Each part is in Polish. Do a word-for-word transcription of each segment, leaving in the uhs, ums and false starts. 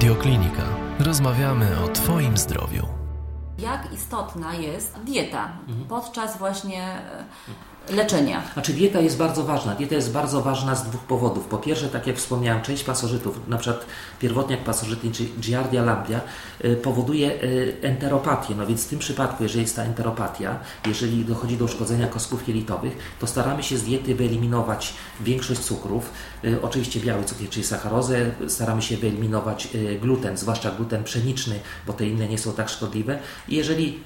Radioklinika. Rozmawiamy o Twoim zdrowiu. Jak istotna jest dieta mhm. podczas właśnie leczenia? Znaczy dieta jest bardzo ważna. Dieta jest bardzo ważna z dwóch powodów. Po pierwsze, tak jak wspomniałem, część pasożytów, na przykład pierwotniak pasożytniczy Giardia Lamblia, powoduje enteropatię. No więc w tym przypadku, jeżeli jest ta enteropatia, jeżeli dochodzi do uszkodzenia kostków jelitowych, to staramy się z diety wyeliminować większość cukrów. Oczywiście biały cukier, czyli sacharozę. Staramy się wyeliminować gluten, zwłaszcza gluten pszeniczny, bo te inne nie są tak szkodliwe. I jeżeli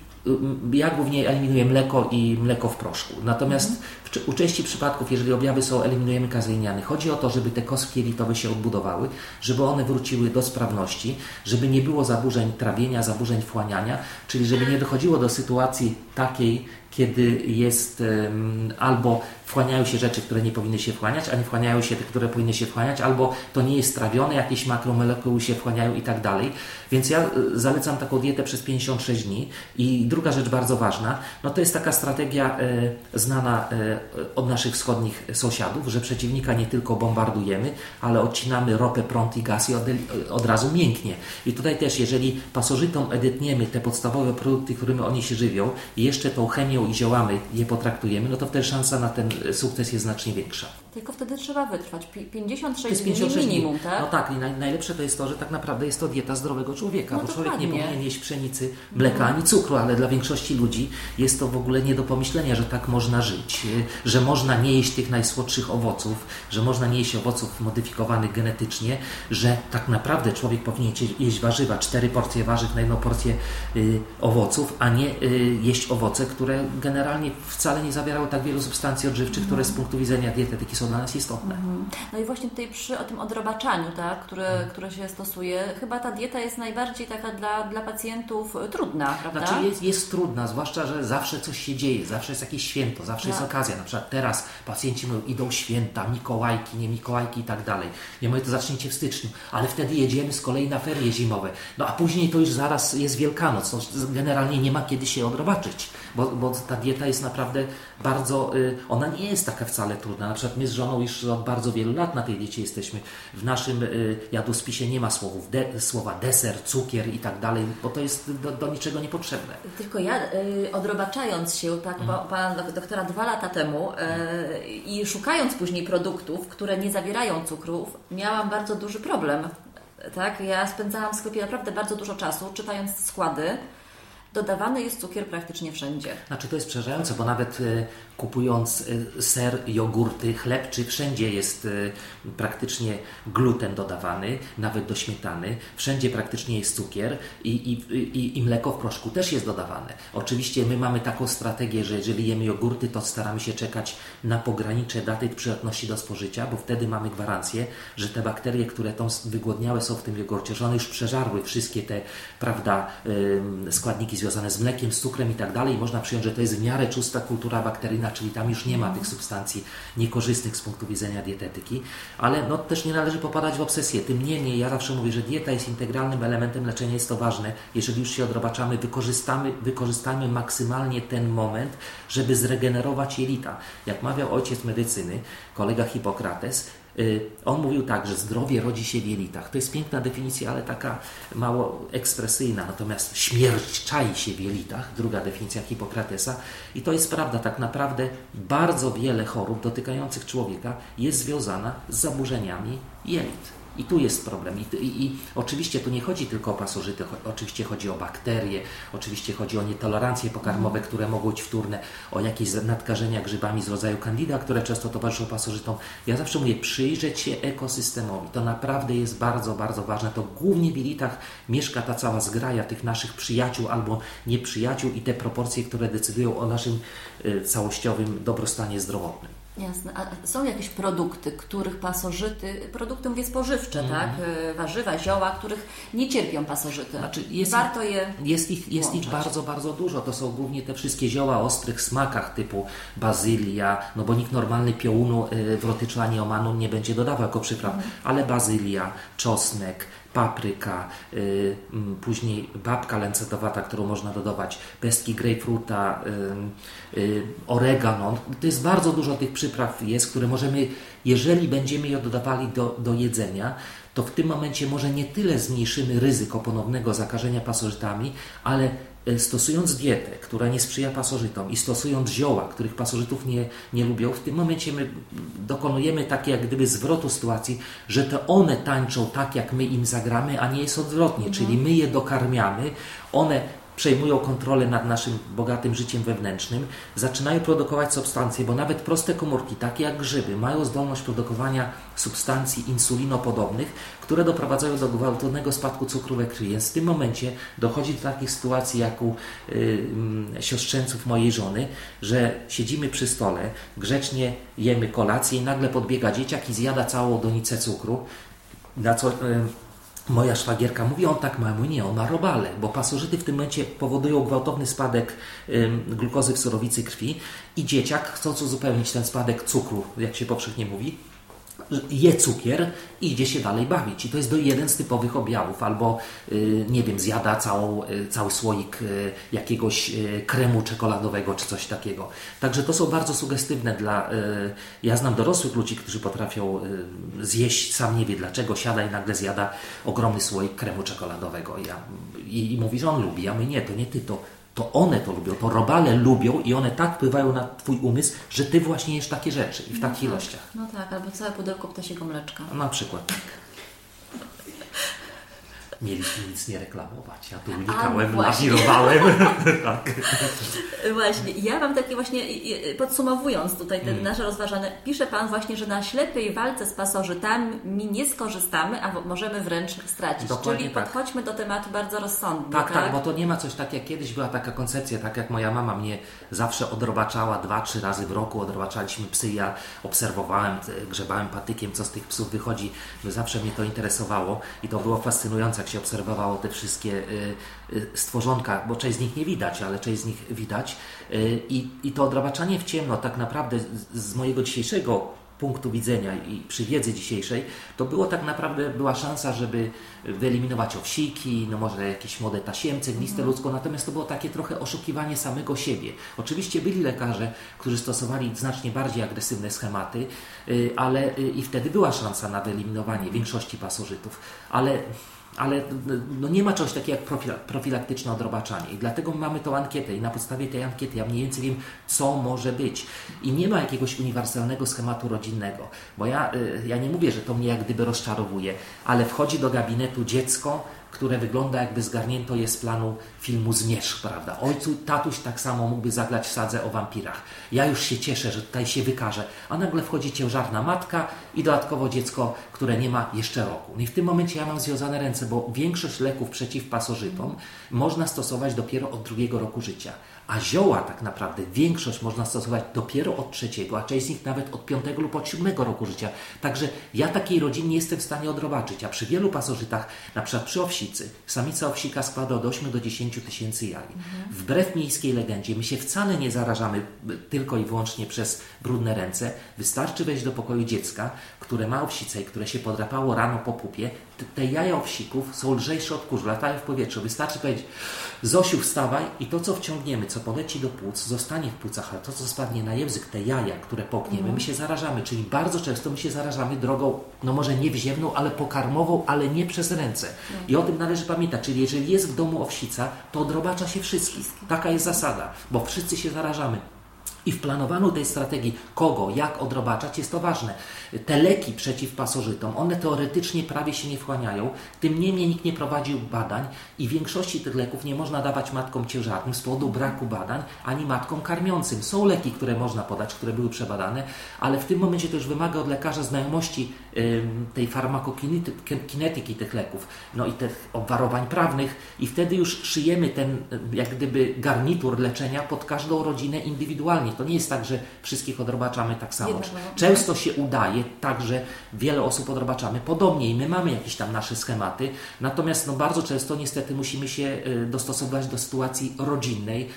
ja głównie eliminuję mleko i mleko w proszku. Natomiast mm. w, u części przypadków, jeżeli objawy są, eliminujemy kazeiniany. Chodzi o to, żeby te kostki jelitowe się odbudowały, żeby one wróciły do sprawności, żeby nie było zaburzeń trawienia, zaburzeń wchłaniania, czyli żeby nie dochodziło do sytuacji takiej, kiedy jest um, albo wchłaniają się rzeczy, które nie powinny się wchłaniać, a nie wchłaniają się te, które powinny się wchłaniać, albo to nie jest trawione, jakieś makromolekuły się wchłaniają i tak dalej. Więc ja zalecam taką dietę przez pięćdziesiąt sześć dni. I druga rzecz bardzo ważna, no to jest taka strategia e, znana e, od naszych wschodnich sąsiadów, że przeciwnika nie tylko bombardujemy, ale odcinamy ropę, prąd i gaz i od, od razu mięknie. I tutaj też, jeżeli pasożytom edytniemy te podstawowe produkty, którymi oni się żywią, i jeszcze tą chemię i ziołami je potraktujemy, no to wtedy szansa na ten sukces jest znacznie większa. Tylko wtedy trzeba wytrwać. pięćdziesiąt sześć, pięćdziesiąt sześć dni minimum, tak? No tak, i naj, najlepsze to jest to, że tak naprawdę jest to dieta zdrowego człowieka, no bo człowiek nie powinien jeść pszenicy, mleka ani cukru, ale dla większości ludzi jest to w ogóle nie do pomyślenia, że tak można żyć, że można nie jeść tych najsłodszych owoców, że można nie jeść owoców modyfikowanych genetycznie, że tak naprawdę człowiek powinien jeść warzywa, cztery porcje warzyw na jedną porcję y, owoców, a nie y, jeść owoce, które generalnie wcale nie zawierały tak wielu substancji odżywczych, mm. które z punktu widzenia dietetyki są dla nas istotne. Mm. No i właśnie tutaj przy o tym odrobaczaniu, tak, które, mm. które się stosuje, chyba ta dieta jest najbardziej taka dla, dla pacjentów trudna, prawda? Znaczy jest, jest trudna, zwłaszcza, że zawsze coś się dzieje, zawsze jest jakieś święto, zawsze tak. jest okazja. Na przykład teraz pacjenci mówią, idą święta, Mikołajki, nie Mikołajki i tak dalej. Ja mówię, to zaczniecie w styczniu, ale wtedy jedziemy z kolei na ferie zimowe. No a później to już zaraz jest Wielkanoc. No, generalnie nie ma kiedy się odrobaczyć, bo, bo ta dieta jest naprawdę bardzo, ona nie jest taka wcale trudna. Na przykład my z żoną już od bardzo wielu lat na tej diecie jesteśmy. W naszym jadłospisie nie ma słowów de, słowa deser, cukier i tak dalej, bo to jest do, do niczego niepotrzebne. Tylko ja odrobaczając się, tak, mm. pana doktora dwa lata temu mm. i szukając później produktów, które nie zawierają cukrów, miałam bardzo duży problem. Tak? Ja spędzałam w sklepie naprawdę bardzo dużo czasu, czytając składy. Dodawany jest cukier praktycznie wszędzie. Znaczy to jest przerażające, bo nawet y, kupując y, ser, jogurty, chleb, czy wszędzie jest y, praktycznie gluten dodawany, nawet do śmietany, wszędzie praktycznie jest cukier i, i, i, i mleko w proszku też jest dodawane. Oczywiście my mamy taką strategię, że jeżeli jemy jogurty, to staramy się czekać na pogranicze daty przydatności do spożycia, bo wtedy mamy gwarancję, że te bakterie, które tam wygłodniałe są w tym jogurcie, że one już przeżarły wszystkie te, prawda, y, składniki związane z mlekiem, z cukrem i tak dalej. Można przyjąć, że to jest w miarę czysta kultura bakteryjna, czyli tam już nie ma tych substancji niekorzystnych z punktu widzenia dietetyki, ale no, też nie należy popadać w obsesję. Tym niemniej ja zawsze mówię, że dieta jest integralnym elementem leczenia, jest to ważne. Jeżeli już się odrobaczamy, wykorzystamy, wykorzystamy maksymalnie ten moment, żeby zregenerować jelita. Jak mawiał ojciec medycyny, kolega Hipokrates, on mówił tak, że zdrowie rodzi się w jelitach. To jest piękna definicja, ale taka mało ekspresyjna. Natomiast śmierć czai się w jelitach, druga definicja Hipokratesa. I to jest prawda, tak naprawdę bardzo wiele chorób dotykających człowieka jest związana z zaburzeniami jelit. I tu jest problem. I, i, I oczywiście tu nie chodzi tylko o pasożyty, oczywiście chodzi o bakterie, oczywiście chodzi o nietolerancje pokarmowe, które mogą być wtórne, o jakieś nadkażenia grzybami z rodzaju Candida, które często towarzyszą pasożytom. Ja zawsze mówię, przyjrzeć się ekosystemowi. To naprawdę jest bardzo, bardzo ważne. To głównie w jelitach mieszka ta cała zgraja tych naszych przyjaciół albo nieprzyjaciół i te proporcje, które decydują o naszym y, całościowym dobrostanie zdrowotnym. Jasne. A są jakieś produkty, których pasożyty, produkty mówię spożywcze, mm. tak? Warzywa, zioła, których nie cierpią pasożyty. Znaczy jest, warto je Jest ich, jest ich bardzo, bardzo dużo. To są głównie te wszystkie zioła o ostrych smakach typu bazylia, no bo nikt normalny piołunu wrotyczla nieomanu nie będzie dodawał jako przypraw, mm. ale bazylia, czosnek, papryka, y, później babka lancetowata, którą można dodawać, pestki grejpfruta, y, y, oregano. To jest bardzo dużo tych przypraw jest, które możemy, jeżeli będziemy je dodawali do, do jedzenia, to w tym momencie może nie tyle zmniejszymy ryzyko ponownego zakażenia pasożytami, ale stosując dietę, która nie sprzyja pasożytom i stosując zioła, których pasożytów nie, nie lubią, w tym momencie my dokonujemy takiej jak gdyby zwrotu sytuacji, że to one tańczą tak, jak my im zagramy, a nie jest odwrotnie, mhm. czyli my je dokarmiamy, one przejmują kontrolę nad naszym bogatym życiem wewnętrznym, zaczynają produkować substancje, bo nawet proste komórki, takie jak grzyby, mają zdolność produkowania substancji insulinopodobnych, które doprowadzają do gwałtownego spadku cukru we krwi. Więc w tym momencie dochodzi do takich sytuacji jak u y, siostrzeńców mojej żony, że siedzimy przy stole, grzecznie jemy kolację i nagle podbiega dzieciak i zjada całą donicę cukru, na co... Y, Moja szwagierka mówi, on tak ma, mówi, nie, on ma robale, bo pasożyty w tym momencie powodują gwałtowny spadek glukozy w surowicy krwi i dzieciak, chcąc uzupełnić ten spadek cukru, jak się powszechnie mówi, je cukier i idzie się dalej bawić. I to jest do jeden z typowych objawów. Albo, nie wiem, zjada całą, cały słoik jakiegoś kremu czekoladowego czy coś takiego. Także to są bardzo sugestywne dla... Ja znam dorosłych ludzi, którzy potrafią zjeść, sam nie wie dlaczego, siada i nagle zjada ogromny słoik kremu czekoladowego. Ja, i, I mówi, że on lubi. Ja mówię, nie, to nie ty, to... to one to lubią, to robale lubią i one tak wpływają na Twój umysł, że Ty właśnie jesz takie rzeczy i w no takich tak. ilościach. No tak, albo całe pudełko ptasiego mleczka. Na przykład tak. Mieliśmy nic nie reklamować, ja tu unikałem, nawirowałem. tak. Właśnie, ja mam takie właśnie, podsumowując tutaj te mm. nasze rozważane, pisze Pan właśnie, że na ślepej walce z pasożytami nie skorzystamy, a możemy wręcz stracić. Dokładnie. Czyli tak. Podchodźmy do tematu bardzo rozsądnie. Tak, tak, tak, bo to nie ma coś tak jak kiedyś była taka koncepcja, tak jak moja mama mnie zawsze odrobaczała dwa, trzy razy w roku, odrobaczaliśmy psy, ja obserwowałem, grzebałem patykiem, co z tych psów wychodzi, zawsze mnie to interesowało i to było fascynujące, jak się obserwowało te wszystkie stworzonka, bo część z nich nie widać, ale część z nich widać. I, i to odrabaczanie w ciemno tak naprawdę z mojego dzisiejszego punktu widzenia i przy wiedzy dzisiejszej, to było tak naprawdę, była szansa, żeby wyeliminować owsiki, no może jakieś młode tasiemce, gnistę mhm. ludzką, natomiast to było takie trochę oszukiwanie samego siebie. Oczywiście byli lekarze, którzy stosowali znacznie bardziej agresywne schematy, ale i wtedy była szansa na wyeliminowanie większości pasożytów, ale Ale no nie ma czegoś takiego jak profilaktyczne odrobaczanie i dlatego mamy tą ankietę i na podstawie tej ankiety ja mniej więcej wiem, co może być. I nie ma jakiegoś uniwersalnego schematu rodzinnego, bo ja, ja nie mówię, że to mnie jak gdyby rozczarowuje, ale wchodzi do gabinetu dziecko, które wygląda jakby zgarnięto je z planu filmu Zmierzch, prawda? Ojcu, tatuś tak samo mógłby zagrać w sadze o wampirach. Ja już się cieszę, że tutaj się wykaże, a nagle wchodzi ciężarna matka i dodatkowo dziecko, które nie ma jeszcze roku. No i w tym momencie ja mam związane ręce, bo większość leków przeciw pasożytom można stosować dopiero od drugiego roku życia. A zioła tak naprawdę większość można stosować dopiero od trzeciego, a część z nich nawet od piątego lub od siódmego roku życia. Także ja takiej rodzinie nie jestem w stanie odrobaczyć, a przy wielu pasożytach, na przykład przy owsicy, samica owsika składa od ośmiu do dziesięciu tysięcy jaj. Mhm. Wbrew miejskiej legendzie, my się wcale nie zarażamy tylko i wyłącznie przez brudne ręce. Wystarczy wejść do pokoju dziecka, które ma owsicę i które się podrapało rano po pupie. Te jaja owsików są lżejsze od kurzu, latają w powietrzu. Wystarczy powiedzieć, Zosiu, wstawaj i to, co wciągniemy, co poleci do płuc, zostanie w płucach, ale to, co spadnie na język, te jaja, które połkniemy, my się zarażamy. Czyli bardzo często my się zarażamy drogą, no może nie wziewną, ale pokarmową, ale nie przez ręce. I o tym należy pamiętać. Czyli jeżeli jest w domu owsica, to odrobacza się wszystkich. Taka jest zasada, bo wszyscy się zarażamy. I w planowaniu tej strategii, kogo, jak odrobaczać, jest to ważne. Te leki przeciw pasożytom, one teoretycznie prawie się nie wchłaniają, tym niemniej nikt nie prowadził badań i większości tych leków nie można dawać matkom ciężarnym z powodu braku badań, ani matkom karmiącym. Są leki, które można podać, które były przebadane, ale w tym momencie to już wymaga od lekarza znajomości ym, tej farmakokinetyki tych leków, no i tych obwarowań prawnych i wtedy już szyjemy ten jak gdyby garnitur leczenia pod każdą rodzinę indywidualnie. To nie jest tak, że wszystkich odrobaczamy tak samo. Często się udaje, także wiele osób odrobaczamy podobnie i my mamy jakieś tam nasze schematy, natomiast no, bardzo często niestety musimy się dostosować do sytuacji rodzinnej.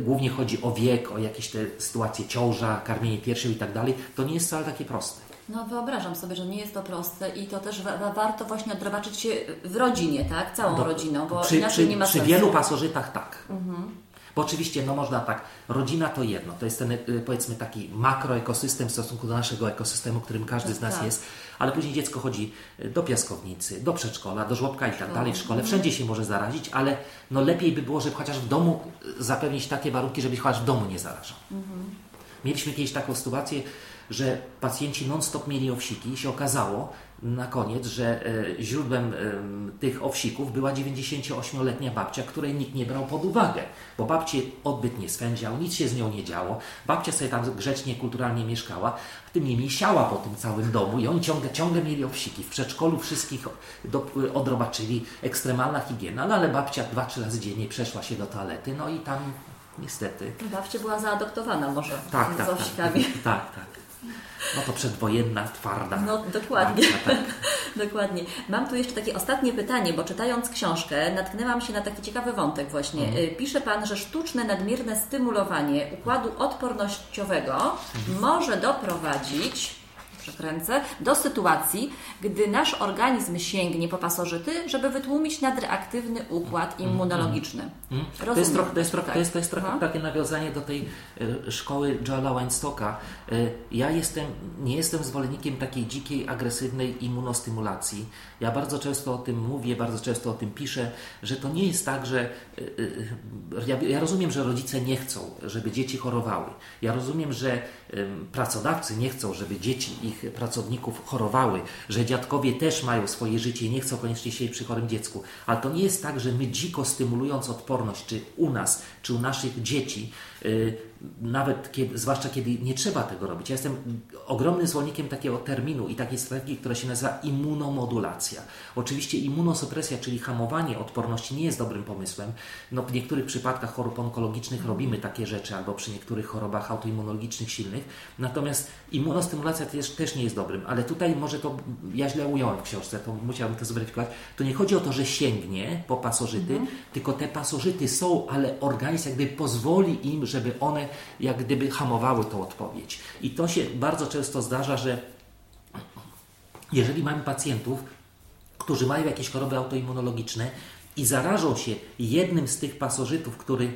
Głównie chodzi o wiek, o jakieś te sytuacje ciąża, karmienie piersią i tak dalej. To nie jest wcale takie proste. No wyobrażam sobie, że nie jest to proste i to też wa- wa- warto właśnie odrobaczyć się w rodzinie, tak? Całą do, rodziną, bo przy, inaczej przy, nie ma sensu. Przy wielu pasożytach tak. Mhm. Bo oczywiście, no można tak, rodzina to jedno, to jest ten, powiedzmy, taki makroekosystem w stosunku do naszego ekosystemu, którym każdy z nas tak. jest, ale później dziecko chodzi do piaskownicy, do przedszkola, do żłobka i tak dalej, w szkole, wszędzie się może zarazić, ale no lepiej by było, żeby chociaż w domu zapewnić takie warunki, żeby chociaż w domu nie zarażał. Mhm. Mieliśmy kiedyś taką sytuację, że pacjenci non-stop mieli owsiki i się okazało na koniec, że e, źródłem e, tych owsików była dziewięćdziesięcioośmioletnia babcia, której nikt nie brał pod uwagę, bo babci odbyt nie swędział, nic się z nią nie działo, babcia sobie tam grzecznie, kulturalnie mieszkała, a tym niemniej siała po tym całym domu i oni ciągle, ciągle mieli owsiki. W przedszkolu wszystkich do, odrobaczyli, ekstremalna higiena, no ale babcia dwa, trzy razy dziennie przeszła się do toalety, no i tam niestety... Babcia była zaadoptowana może tak, z tak, owsikami. Tak, tak, tak. No to przedwojenna, twarda. No dokładnie. Tak, tak. dokładnie. Mam tu jeszcze takie ostatnie pytanie, bo czytając książkę natknęłam się na taki ciekawy wątek właśnie. Mm. Pisze Pan, że sztuczne, nadmierne stymulowanie układu odpornościowego mm. może doprowadzić, przekręcę, do sytuacji, gdy nasz organizm sięgnie po pasożyty, żeby wytłumić nadreaktywny układ immunologiczny. Mm. To jest trochę, to jest trochę, tak. to jest, to jest trochę takie nawiązanie do tej y, szkoły Joela Weinstocka. Y, ja jestem, nie jestem zwolennikiem takiej dzikiej, agresywnej immunostymulacji. Ja bardzo często o tym mówię, bardzo często o tym piszę, że to nie jest tak, że y, y, ja, ja rozumiem, że rodzice nie chcą, żeby dzieci chorowały. Ja rozumiem, że y, pracodawcy nie chcą, żeby dzieci i ich pracowników chorowały, że dziadkowie też mają swoje życie i nie chcą koniecznie siedzieć przy chorym dziecku. Ale to nie jest tak, że my dziko stymulując odporność, czy u nas, czy u naszych dzieci, yy, nawet kiedy, zwłaszcza kiedy nie trzeba tego robić. Ja jestem ogromnym zwolennikiem takiego terminu i takiej strategii, która się nazywa immunomodulacja. Oczywiście immunosupresja, czyli hamowanie odporności, nie jest dobrym pomysłem. No, w niektórych przypadkach chorób onkologicznych robimy takie rzeczy, albo przy niektórych chorobach autoimmunologicznych silnych. Natomiast immunostymulacja też, też nie jest dobrym, ale tutaj może to, ja źle ująłem w książce, to musiałbym to zweryfikować. To nie chodzi o to, że sięgnie po pasożyty, mhm. tylko te pasożyty są, ale organizm jakby pozwoli im, żeby one jak gdyby hamowały tą odpowiedź. I to się bardzo często zdarza, że jeżeli mamy pacjentów, którzy mają jakieś choroby autoimmunologiczne i zarażą się jednym z tych pasożytów, który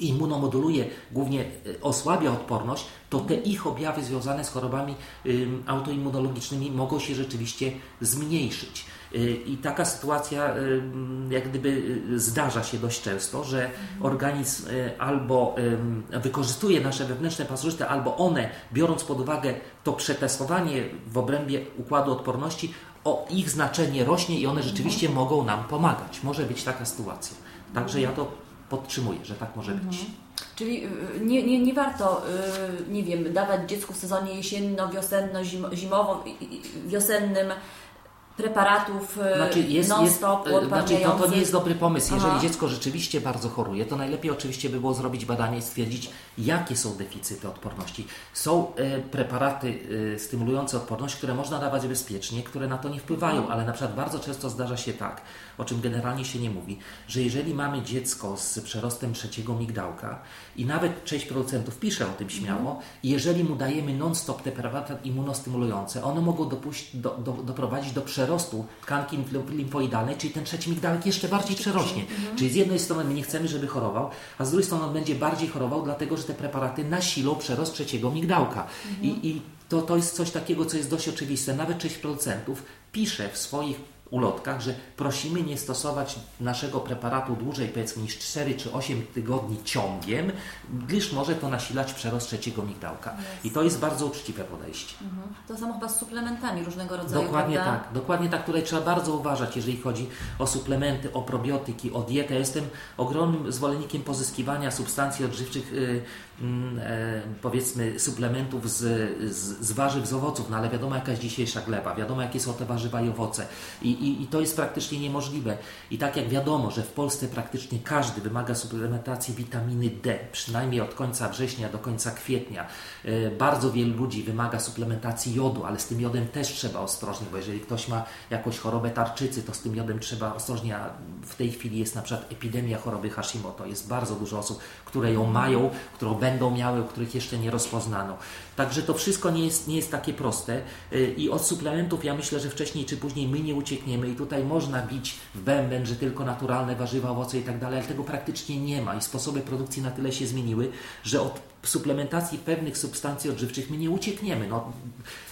immunomoduluje, głównie osłabia odporność, to te ich objawy związane z chorobami autoimmunologicznymi mogą się rzeczywiście zmniejszyć. I taka sytuacja jak gdyby zdarza się dość często, że organizm albo wykorzystuje nasze wewnętrzne pasożyty, albo one, biorąc pod uwagę to przetestowanie w obrębie układu odporności, o ich znaczenie rośnie i one rzeczywiście mogą nam pomagać. Może być taka sytuacja. Także ja to podtrzymuję, że tak może być. Mhm. Czyli nie, nie, nie warto, yy, nie wiem, dawać dziecku w sezonie jesienno-wiosenno-zimowo-wiosennym preparatów znaczy jest, non-stop jest, znaczy to, to nie jest dobry pomysł. Jeżeli Aha. dziecko rzeczywiście bardzo choruje, to najlepiej oczywiście by było zrobić badanie i stwierdzić, jakie są deficyty odporności. Są e, preparaty e, stymulujące odporność, które można dawać bezpiecznie, które na to nie wpływają, mhm. ale na przykład bardzo często zdarza się tak, o czym generalnie się nie mówi, że jeżeli mamy dziecko z przerostem trzeciego migdałka i nawet część producentów pisze o tym śmiało, mhm. jeżeli mu dajemy non-stop te preparaty immunostymulujące, one mogą dopuść, do, do, doprowadzić do przerostu rostu tkanki limfoidalnej, czyli ten trzeci migdałek jeszcze bardziej przerośnie. Mhm. Czyli z jednej strony my nie chcemy, żeby chorował, a z drugiej strony on będzie bardziej chorował, dlatego że te preparaty nasilą przerost trzeciego migdałka. Mhm. I, i to, to jest coś takiego, co jest dość oczywiste. Nawet część producentów pisze w swoich ulotkach, że prosimy nie stosować naszego preparatu dłużej, powiedzmy, niż cztery czy osiem tygodni ciągiem, gdyż może to nasilać przerost trzeciego migdałka. Yes. I to jest bardzo uczciwe podejście. Mhm. To samo chyba z suplementami różnego rodzaju. Dokładnie prawda? tak. Dokładnie tak, tutaj trzeba bardzo uważać, jeżeli chodzi o suplementy, o probiotyki, o dietę. Ja jestem ogromnym zwolennikiem pozyskiwania substancji odżywczych, yy, powiedzmy suplementów z, z, z warzyw, z owoców, no ale wiadomo jaka jest dzisiejsza gleba, wiadomo jakie są te warzywa i owoce I, i, i to jest praktycznie niemożliwe i tak jak wiadomo, że w Polsce praktycznie każdy wymaga suplementacji witaminy D, przynajmniej od końca września do końca kwietnia, bardzo wielu ludzi wymaga suplementacji jodu, ale z tym jodem też trzeba ostrożnie, bo jeżeli ktoś ma jakąś chorobę tarczycy, to z tym jodem trzeba ostrożnie, a w tej chwili jest na przykład epidemia choroby Hashimoto, jest bardzo dużo osób, które ją mają, którą będą miały, których jeszcze nie rozpoznano. Także to wszystko nie jest, nie jest takie proste i od suplementów ja myślę, że wcześniej czy później my nie uciekniemy unikniemy i tutaj można bić w bęben, że tylko naturalne warzywa, owoce i tak dalej, ale tego praktycznie nie ma i sposoby produkcji na tyle się zmieniły, że od suplementacji pewnych substancji odżywczych my nie uciekniemy. No,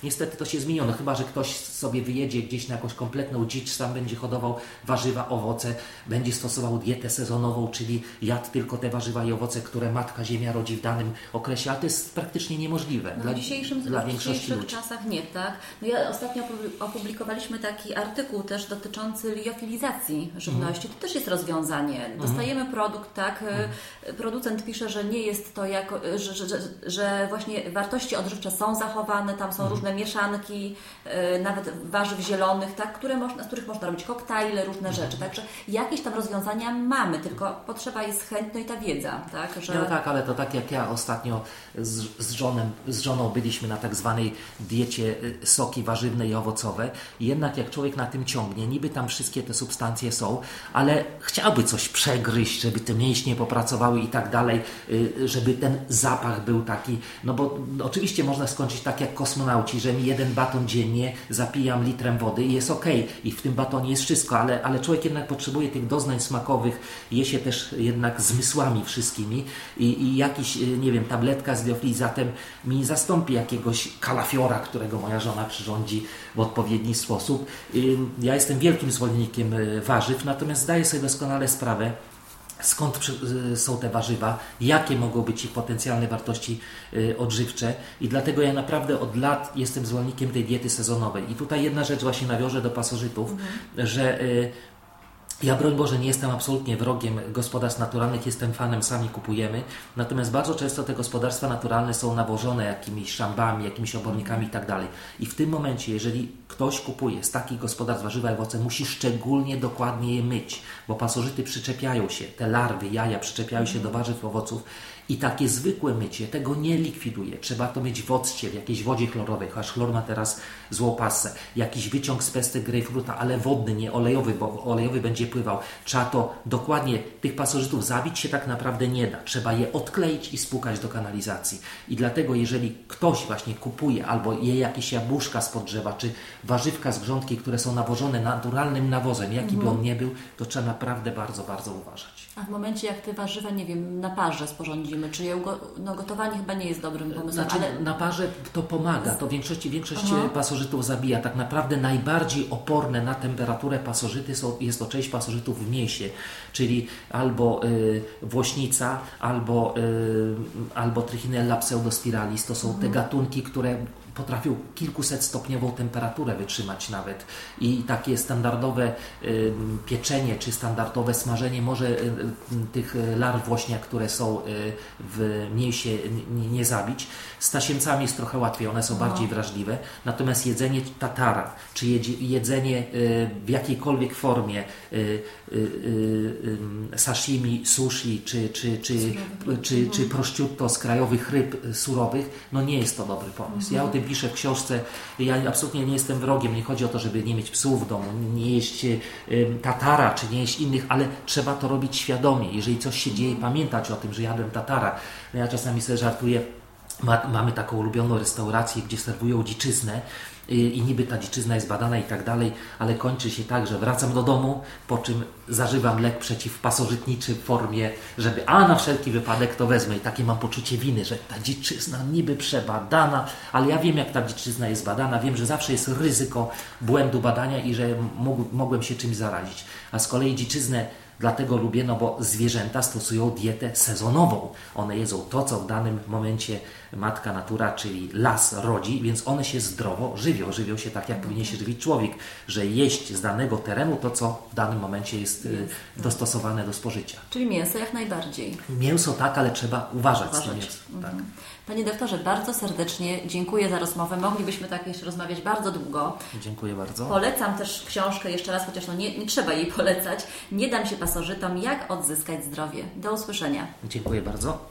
niestety to się zmieniono, chyba że ktoś sobie wyjedzie gdzieś na jakąś kompletną dzicz, sam będzie hodował warzywa, owoce, będzie stosował dietę sezonową, czyli jadł tylko te warzywa i owoce, które matka ziemia rodzi w danym okresie, ale to jest praktycznie niemożliwe no, dla, w dzisiejszym, dla w dzisiejszych czasach nie, tak? No ja ostatnio opublikowaliśmy taki artykuł też dotyczący liofilizacji żywności. Mm. To też jest rozwiązanie. Dostajemy mm. produkt, tak? Mm. Producent pisze, że nie jest to jako... Że, że, że właśnie wartości odżywcze są zachowane, tam są mhm. różne mieszanki, y, nawet warzyw zielonych, tak, które można, z których można robić koktajle, różne mhm. rzeczy. Także jakieś tam rozwiązania mamy, tylko potrzeba jest chętno i ta wiedza. Tak, że... No tak, ale to tak jak ja ostatnio z, z, żonem, z żoną byliśmy na tak zwanej diecie soki warzywne i owocowe i jednak jak człowiek na tym ciągnie, niby tam wszystkie te substancje są, ale chciałby coś przegryźć, żeby te mięśnie popracowały i tak dalej, y, żeby ten zapach był taki, no bo oczywiście można skończyć tak jak kosmonauci, że mi jeden baton dziennie zapijam litrem wody i jest okej. Okay. I w tym batonie jest wszystko, ale, ale człowiek jednak potrzebuje tych doznań smakowych, je się też jednak zmysłami wszystkimi i, i jakiś, nie wiem, tabletka z liofilizatem mi zastąpi jakiegoś kalafiora, którego moja żona przyrządzi w odpowiedni sposób. Ja jestem wielkim zwolennikiem warzyw, natomiast zdaję sobie doskonale sprawę, skąd są te warzywa, jakie mogą być ich potencjalne wartości odżywcze i dlatego ja naprawdę od lat jestem zwolennikiem tej diety sezonowej. I tutaj jedna rzecz właśnie nawiążę do pasożytów, mhm. że ja broń Boże nie jestem absolutnie wrogiem gospodarstw naturalnych, jestem fanem, sami kupujemy, natomiast bardzo często te gospodarstwa naturalne są nawożone jakimiś szambami, jakimiś obornikami i tak dalej. I w tym momencie, jeżeli ktoś kupuje z takich gospodarstw warzywa i owoce, musi szczególnie dokładnie je myć, bo pasożyty przyczepiają się, te larwy, jaja przyczepiają się do warzyw, owoców i takie zwykłe mycie tego nie likwiduje. Trzeba to mieć w occie, w jakiejś wodzie chlorowej, chociaż chlor ma teraz złą pasę, jakiś wyciąg z pestek grejpfruta, ale wodny, nie olejowy, bo olejowy będzie pływał. Trzeba to dokładnie, tych pasożytów zabić się tak naprawdę nie da. Trzeba je odkleić i spłukać do kanalizacji. I dlatego jeżeli ktoś właśnie kupuje albo je jakieś jabłuszka spod drzewa, czy warzywka z grządki, które są nawożone naturalnym nawozem, jaki by on nie był, to trzeba naprawdę bardzo, bardzo uważać. A w momencie jak te warzywa, nie wiem, na parze sporządzimy, czy je ugo- no gotowanie chyba nie jest dobrym pomysłem? Znaczy ale... na parze to pomaga, to większości, większość Aha. pasożytów zabija. Tak naprawdę najbardziej oporne na temperaturę pasożyty są, jest to część pasożytów w mięsie, czyli albo y, włośnica, albo, y, albo Trichinella pseudospiralis. To są mhm. te gatunki, które... potrafił kilkusetstopniową temperaturę wytrzymać nawet i takie standardowe y, pieczenie czy standardowe smażenie może y, y, tych larw włośnia, które są y, w mięsie nie, nie zabić. Z tasiemcami jest trochę łatwiej, one są Aha. bardziej wrażliwe, natomiast jedzenie tatara czy jedzenie y, w jakiejkolwiek formie y, y, y, y, sashimi, sushi czy, czy, czy, czy, czy, czy prosciutto z krajowych ryb surowych, no nie jest to dobry pomysł. Ja o tym piszę w książce, ja absolutnie nie jestem wrogiem, nie chodzi o to, żeby nie mieć psów w domu, nie jeść y, tatara, czy nie jeść innych, ale trzeba to robić świadomie. Jeżeli coś się dzieje, pamiętać o tym, że jadłem tatara. Ja czasami sobie żartuję, ma, mamy taką ulubioną restaurację, gdzie serwują dziczyznę, i niby ta dziczyzna jest badana i tak dalej, ale kończy się tak, że wracam do domu, po czym zażywam lek przeciwpasożytniczy w formie, żeby a na wszelki wypadek to wezmę i takie mam poczucie winy, że ta dziczyzna niby przebadana, ale ja wiem jak ta dziczyzna jest badana, wiem, że zawsze jest ryzyko błędu badania i że mógł, mogłem się czymś zarazić, a z kolei dziczyznę dlatego lubię, no bo zwierzęta stosują dietę sezonową. One jedzą to, co w danym momencie matka natura, czyli las rodzi, więc one się zdrowo żywią. Żywią się tak, jak powinien się żywić człowiek, że jeść z danego terenu to, co w danym momencie jest dostosowane do spożycia. Czyli mięso jak najbardziej. Mięso tak, ale trzeba uważać, uważać. na mięso. Tak. Mhm. Panie doktorze, bardzo serdecznie dziękuję za rozmowę. Moglibyśmy tak jeszcze rozmawiać bardzo długo. Dziękuję bardzo. Polecam też książkę jeszcze raz, chociaż no nie, nie trzeba jej polecać. Nie dam się pasożytom, jak odzyskać zdrowie. Do usłyszenia. Dziękuję bardzo.